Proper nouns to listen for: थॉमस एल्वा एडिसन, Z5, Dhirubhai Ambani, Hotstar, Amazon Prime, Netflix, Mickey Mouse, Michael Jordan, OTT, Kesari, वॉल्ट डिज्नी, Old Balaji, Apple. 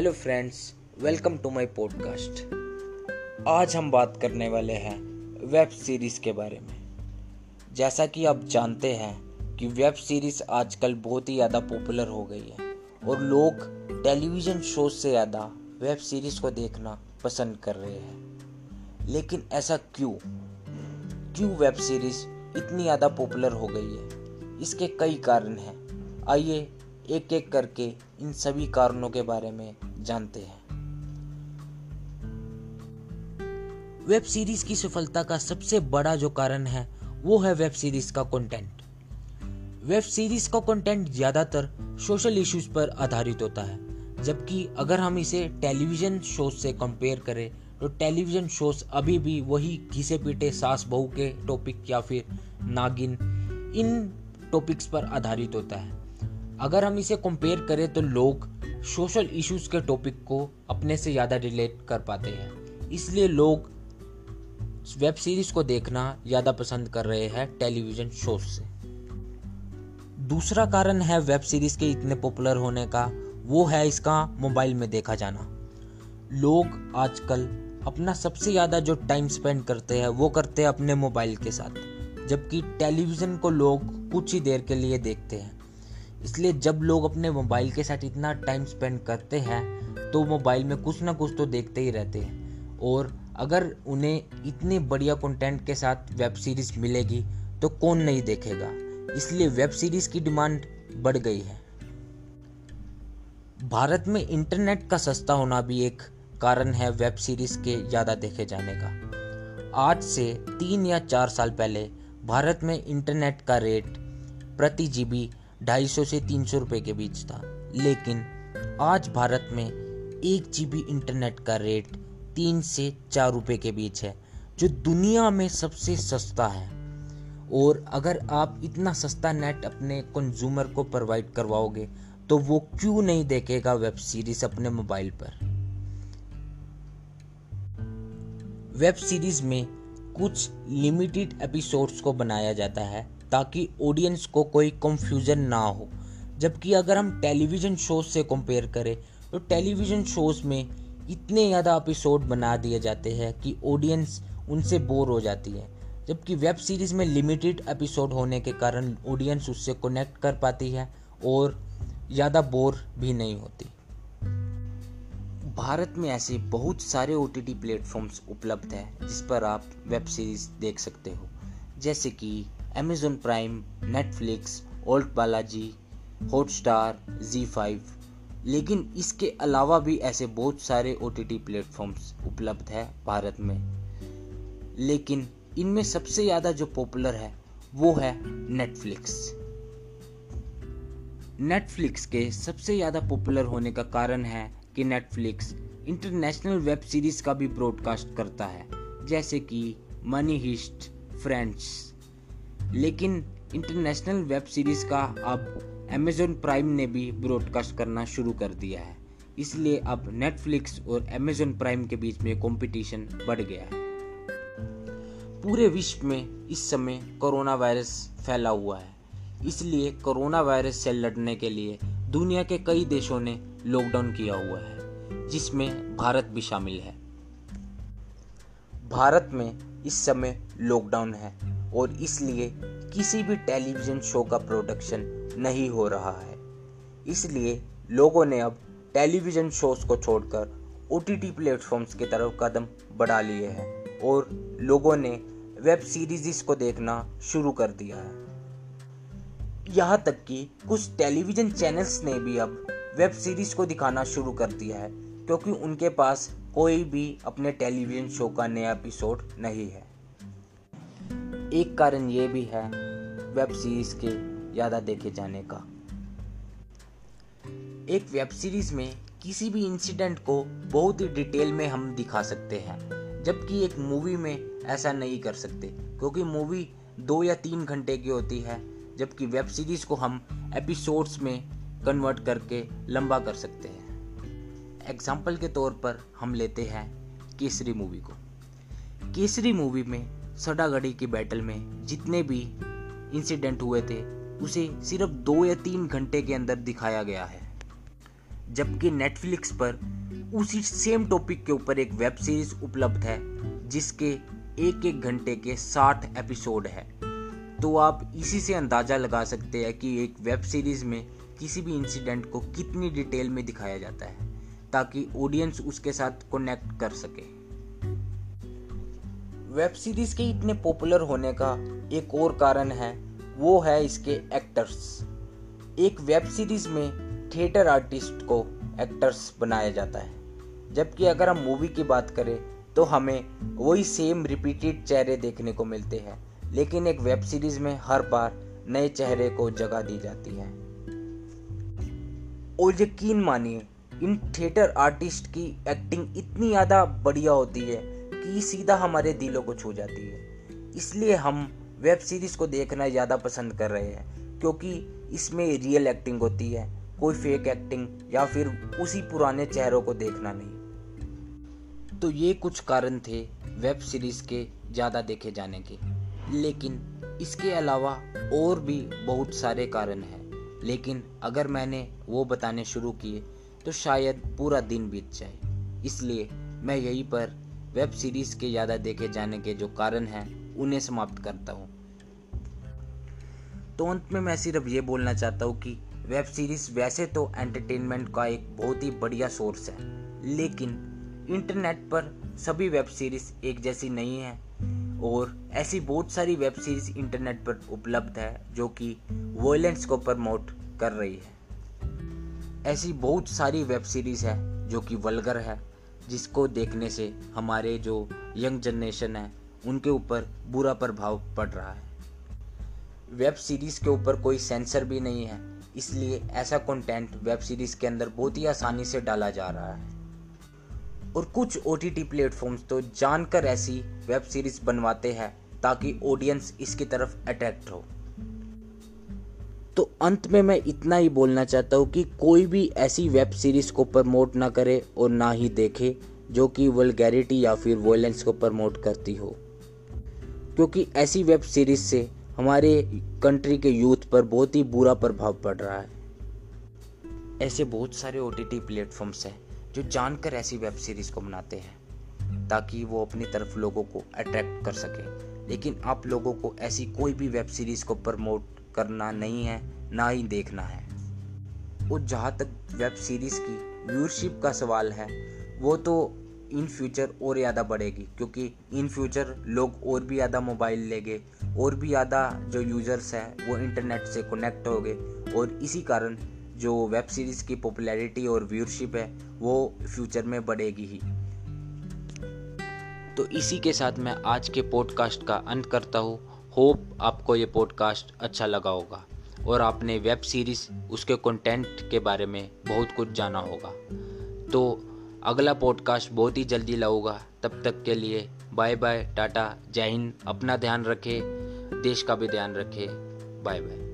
Hello friends, welcome to my podcast. आज हम बात करने वाले हैं वेब सीरीज़ के बारे में। जैसा कि आप जानते हैं कि वेब सीरीज़ आजकल बहुत ही ज़्यादा पॉपुलर हो गई है और लोग टेलीविज़न शो से ज़्यादा वेब सीरीज़ को देखना पसंद कर रहे हैं। लेकिन ऐसा क्यों वेब सीरीज़ इतनी ज़्यादा पॉपुलर हो गई है, इसके कई कारण हैं। आइए एक एक करके इन सभी कारणों के बारे में जानते हैं। वेब सीरीज की सफलता का सबसे बड़ा जो कारण है वो है वेब सीरीज का कंटेंट। वेब सीरीज का कंटेंट ज्यादातर सोशल इश्यूज पर आधारित होता है, जबकि अगर हम इसे टेलीविजन शोज से कंपेयर करें तो टेलीविजन शोज अभी भी वही घिसे पीटे सास बहू के टॉपिक या फिर नागिन, इन टॉपिक्स पर आधारित होता है। अगर हम इसे कंपेयर करें तो लोग सोशल इश्यूज के टॉपिक को अपने से ज़्यादा रिलेट कर पाते हैं, इसलिए लोग वेब सीरीज़ को देखना ज़्यादा पसंद कर रहे हैं टेलीविज़न शोज से। दूसरा कारण है वेब सीरीज़ के इतने पॉपुलर होने का, वो है इसका मोबाइल में देखा जाना। लोग आजकल अपना सबसे ज़्यादा जो टाइम स्पेंड करते हैं वो करते हैं अपने मोबाइल के साथ, जबकि टेलीविज़न को लोग कुछ ही देर के लिए देखते हैं। इसलिए जब लोग अपने मोबाइल के साथ इतना टाइम स्पेंड करते हैं तो मोबाइल में कुछ ना कुछ तो देखते ही रहते हैं, और अगर उन्हें इतने बढ़िया कंटेंट के साथ वेब सीरीज़ मिलेगी तो कौन नहीं देखेगा। इसलिए वेब सीरीज़ की डिमांड बढ़ गई है। भारत में इंटरनेट का सस्ता होना भी एक कारण है वेब सीरीज़ के ज़्यादा देखे जाने का। आज से 3 या 4 साल पहले भारत में इंटरनेट का रेट प्रति GB 250 से 300 रुपये के बीच था, लेकिन आज भारत में 1 GB इंटरनेट का रेट 3 से 4 रुपये के बीच है, जो दुनिया में सबसे सस्ता है। और अगर आप इतना सस्ता नेट अपने कंज्यूमर को प्रोवाइड करवाओगे तो वो क्यों नहीं देखेगा वेब सीरीज़ अपने मोबाइल पर। वेब सीरीज़ में कुछ लिमिटेड एपिसोड्स को बनाया जाता है ताकि ऑडियंस को कोई कंफ्यूजन ना हो, जबकि अगर हम टेलीविज़न शोज से कंपेयर करें तो टेलीविज़न शोज में इतने ज़्यादा एपिसोड बना दिए जाते हैं कि ऑडियंस उनसे बोर हो जाती है, जबकि वेब सीरीज़ में लिमिटेड एपिसोड होने के कारण ऑडियंस उससे कनेक्ट कर पाती है और ज़्यादा बोर भी नहीं होती। भारत में ऐसे बहुत सारे OTT प्लेटफॉर्म्स उपलब्ध हैं जिस पर आप वेब सीरीज़ देख सकते हो, जैसे कि Amazon Prime, Netflix, Old Balaji, Hotstar, Z5। लेकिन इसके अलावा भी ऐसे बहुत सारे OTT प्लेटफॉर्म्स उपलब्ध है भारत में, लेकिन इनमें सबसे ज़्यादा जो पॉपुलर है वो है Netflix। Netflix के सबसे ज़्यादा पॉपुलर होने का कारण है कि Netflix इंटरनेशनल वेब सीरीज़ का भी ब्रॉडकास्ट करता है, जैसे कि मनी हीस्ट, फ्रेंड्स। लेकिन इंटरनेशनल वेब सीरीज़ का अब Amazon प्राइम ने भी ब्रॉडकास्ट करना शुरू कर दिया है, इसलिए अब Netflix और Amazon प्राइम के बीच में कंपटीशन बढ़ गया है। पूरे विश्व में इस समय कोरोना वायरस फैला हुआ है, इसलिए कोरोना वायरस से लड़ने के लिए दुनिया के कई देशों ने लॉकडाउन किया हुआ है, जिसमें भारत भी शामिल है। भारत में इस समय लॉकडाउन है और इसलिए किसी भी टेलीविज़न शो का प्रोडक्शन नहीं हो रहा है। इसलिए लोगों ने अब टेलीविज़न शोज़ को छोड़कर OTT प्लेटफॉर्म्स की तरफ कदम बढ़ा लिए हैं और लोगों ने वेब सीरीज़ को देखना शुरू कर दिया है। यहाँ तक कि कुछ टेलीविज़न चैनल्स ने भी अब वेब सीरीज़ को दिखाना शुरू कर दिया है, क्योंकि उनके पास कोई भी अपने टेलीविज़न शो का नया एपिसोड नहीं है। एक कारण ये भी है वेब सीरीज़ के ज़्यादा देखे जाने का। एक वेब सीरीज़ में किसी भी इंसिडेंट को बहुत ही डिटेल में हम दिखा सकते हैं, जबकि एक मूवी में ऐसा नहीं कर सकते, क्योंकि मूवी 2 या 3 घंटे की होती है, जबकि वेब सीरीज़ को हम एपिसोड्स में कन्वर्ट करके लंबा कर सकते हैं। एग्जाम्पल के तौर पर हम लेते हैं केसरी मूवी को। केसरी मूवी में सड़ागड़ी की बैटल में जितने भी इंसिडेंट हुए थे उसे सिर्फ 2 या 3 घंटे के अंदर दिखाया गया है, जबकि नेटफ्लिक्स पर उसी सेम टॉपिक के ऊपर एक वेब सीरीज उपलब्ध है जिसके एक एक घंटे के 60 एपिसोड है। तो आप इसी से अंदाज़ा लगा सकते हैं कि एक वेब सीरीज़ में किसी भी इंसिडेंट को कितनी डिटेल में दिखाया जाता है ताकि ऑडियंस उसके साथ कनेक्ट कर सके। वेब सीरीज़ के इतने पॉपुलर होने का एक और कारण है, वो है इसके एक्टर्स। एक वेब सीरीज़ में थिएटर आर्टिस्ट को एक्टर्स बनाया जाता है, जबकि अगर हम मूवी की बात करें तो हमें वही सेम रिपीटेड चेहरे देखने को मिलते हैं, लेकिन एक वेब सीरीज़ में हर बार नए चेहरे को जगह दी जाती है। और यकीन मानिए, इन थिएटर आर्टिस्ट की एक्टिंग इतनी ज़्यादा बढ़िया होती है कि सीधा हमारे दिलों को छू जाती है। इसलिए हम वेब सीरीज़ को देखना ज़्यादा पसंद कर रहे हैं, क्योंकि इसमें रियल एक्टिंग होती है, कोई फेक एक्टिंग या फिर उसी पुराने चेहरों को देखना नहीं। तो ये कुछ कारण थे वेब सीरीज़ के ज़्यादा देखे जाने के, लेकिन इसके अलावा और भी बहुत सारे कारण हैं, लेकिन अगर मैंने वो बताने शुरू किए तो शायद पूरा दिन बीत जाए। इसलिए मैं यहीं पर वेब सीरीज़ के ज़्यादा देखे जाने के जो कारण हैं उन्हें समाप्त करता हूँ। तो अंत में मैं सिर्फ ये बोलना चाहता हूँ कि वेब सीरीज़ वैसे तो एंटरटेनमेंट का एक बहुत ही बढ़िया सोर्स है, लेकिन इंटरनेट पर सभी वेब सीरीज़ एक जैसी नहीं है और ऐसी बहुत सारी वेब सीरीज़ इंटरनेट पर उपलब्ध है जो कि वॉयलेंस को प्रमोट कर रही है। ऐसी बहुत सारी वेब सीरीज़ है जो कि वल्गर है, जिसको देखने से हमारे जो यंग जनरेशन है उनके ऊपर बुरा प्रभाव पड़ रहा है। वेब सीरीज़ के ऊपर कोई सेंसर भी नहीं है, इसलिए ऐसा कंटेंट वेब सीरीज़ के अंदर बहुत ही आसानी से डाला जा रहा है। और कुछ OTT प्लेटफॉर्म्स तो जानकर ऐसी वेब सीरीज़ बनवाते हैं ताकि ऑडियंस इसकी तरफ अट्रैक्ट हो। तो अंत में मैं इतना ही बोलना चाहता हूँ कि कोई भी ऐसी वेब सीरीज़ को प्रमोट ना करे और ना ही देखे जो कि वल्गैरिटी या फिर वॉयलेंस को प्रमोट करती हो, क्योंकि ऐसी वेब सीरीज़ से हमारे कंट्री के यूथ पर बहुत ही बुरा प्रभाव पड़ रहा है। ऐसे बहुत सारे OTT प्लेटफॉर्म्स हैं जो जानकर ऐसी वेब सीरीज़ को बनाते हैं ताकि वो अपनी तरफ लोगों को अट्रैक्ट कर सके, लेकिन आप लोगों को ऐसी कोई भी वेब सीरीज़ को प्रमोट करना नहीं है, ना ही देखना है। और जहाँ तक वेब सीरीज़ की व्यूअरशिप का सवाल है, वो तो इन फ्यूचर और ज़्यादा बढ़ेगी, क्योंकि इन फ्यूचर लोग और भी ज़्यादा मोबाइल लेंगे और भी ज़्यादा जो यूज़र्स हैं वो इंटरनेट से कनेक्ट होंगे और इसी कारण जो वेब सीरीज़ की पॉपुलैरिटी और व्यूअरशिप है वो फ्यूचर में बढ़ेगी ही। तो इसी के साथ मैं आज के पॉडकास्ट का अंत करता हूँ। होप आपको ये पॉडकास्ट अच्छा लगा होगा और आपने वेब सीरीज़ उसके कंटेंट के बारे में बहुत कुछ जाना होगा। तो अगला पॉडकास्ट बहुत ही जल्दी लाऊंगा। तब तक के लिए बाय बाय, टाटा, जय हिंद। अपना ध्यान रखें, देश का भी ध्यान रखें। Bye bye.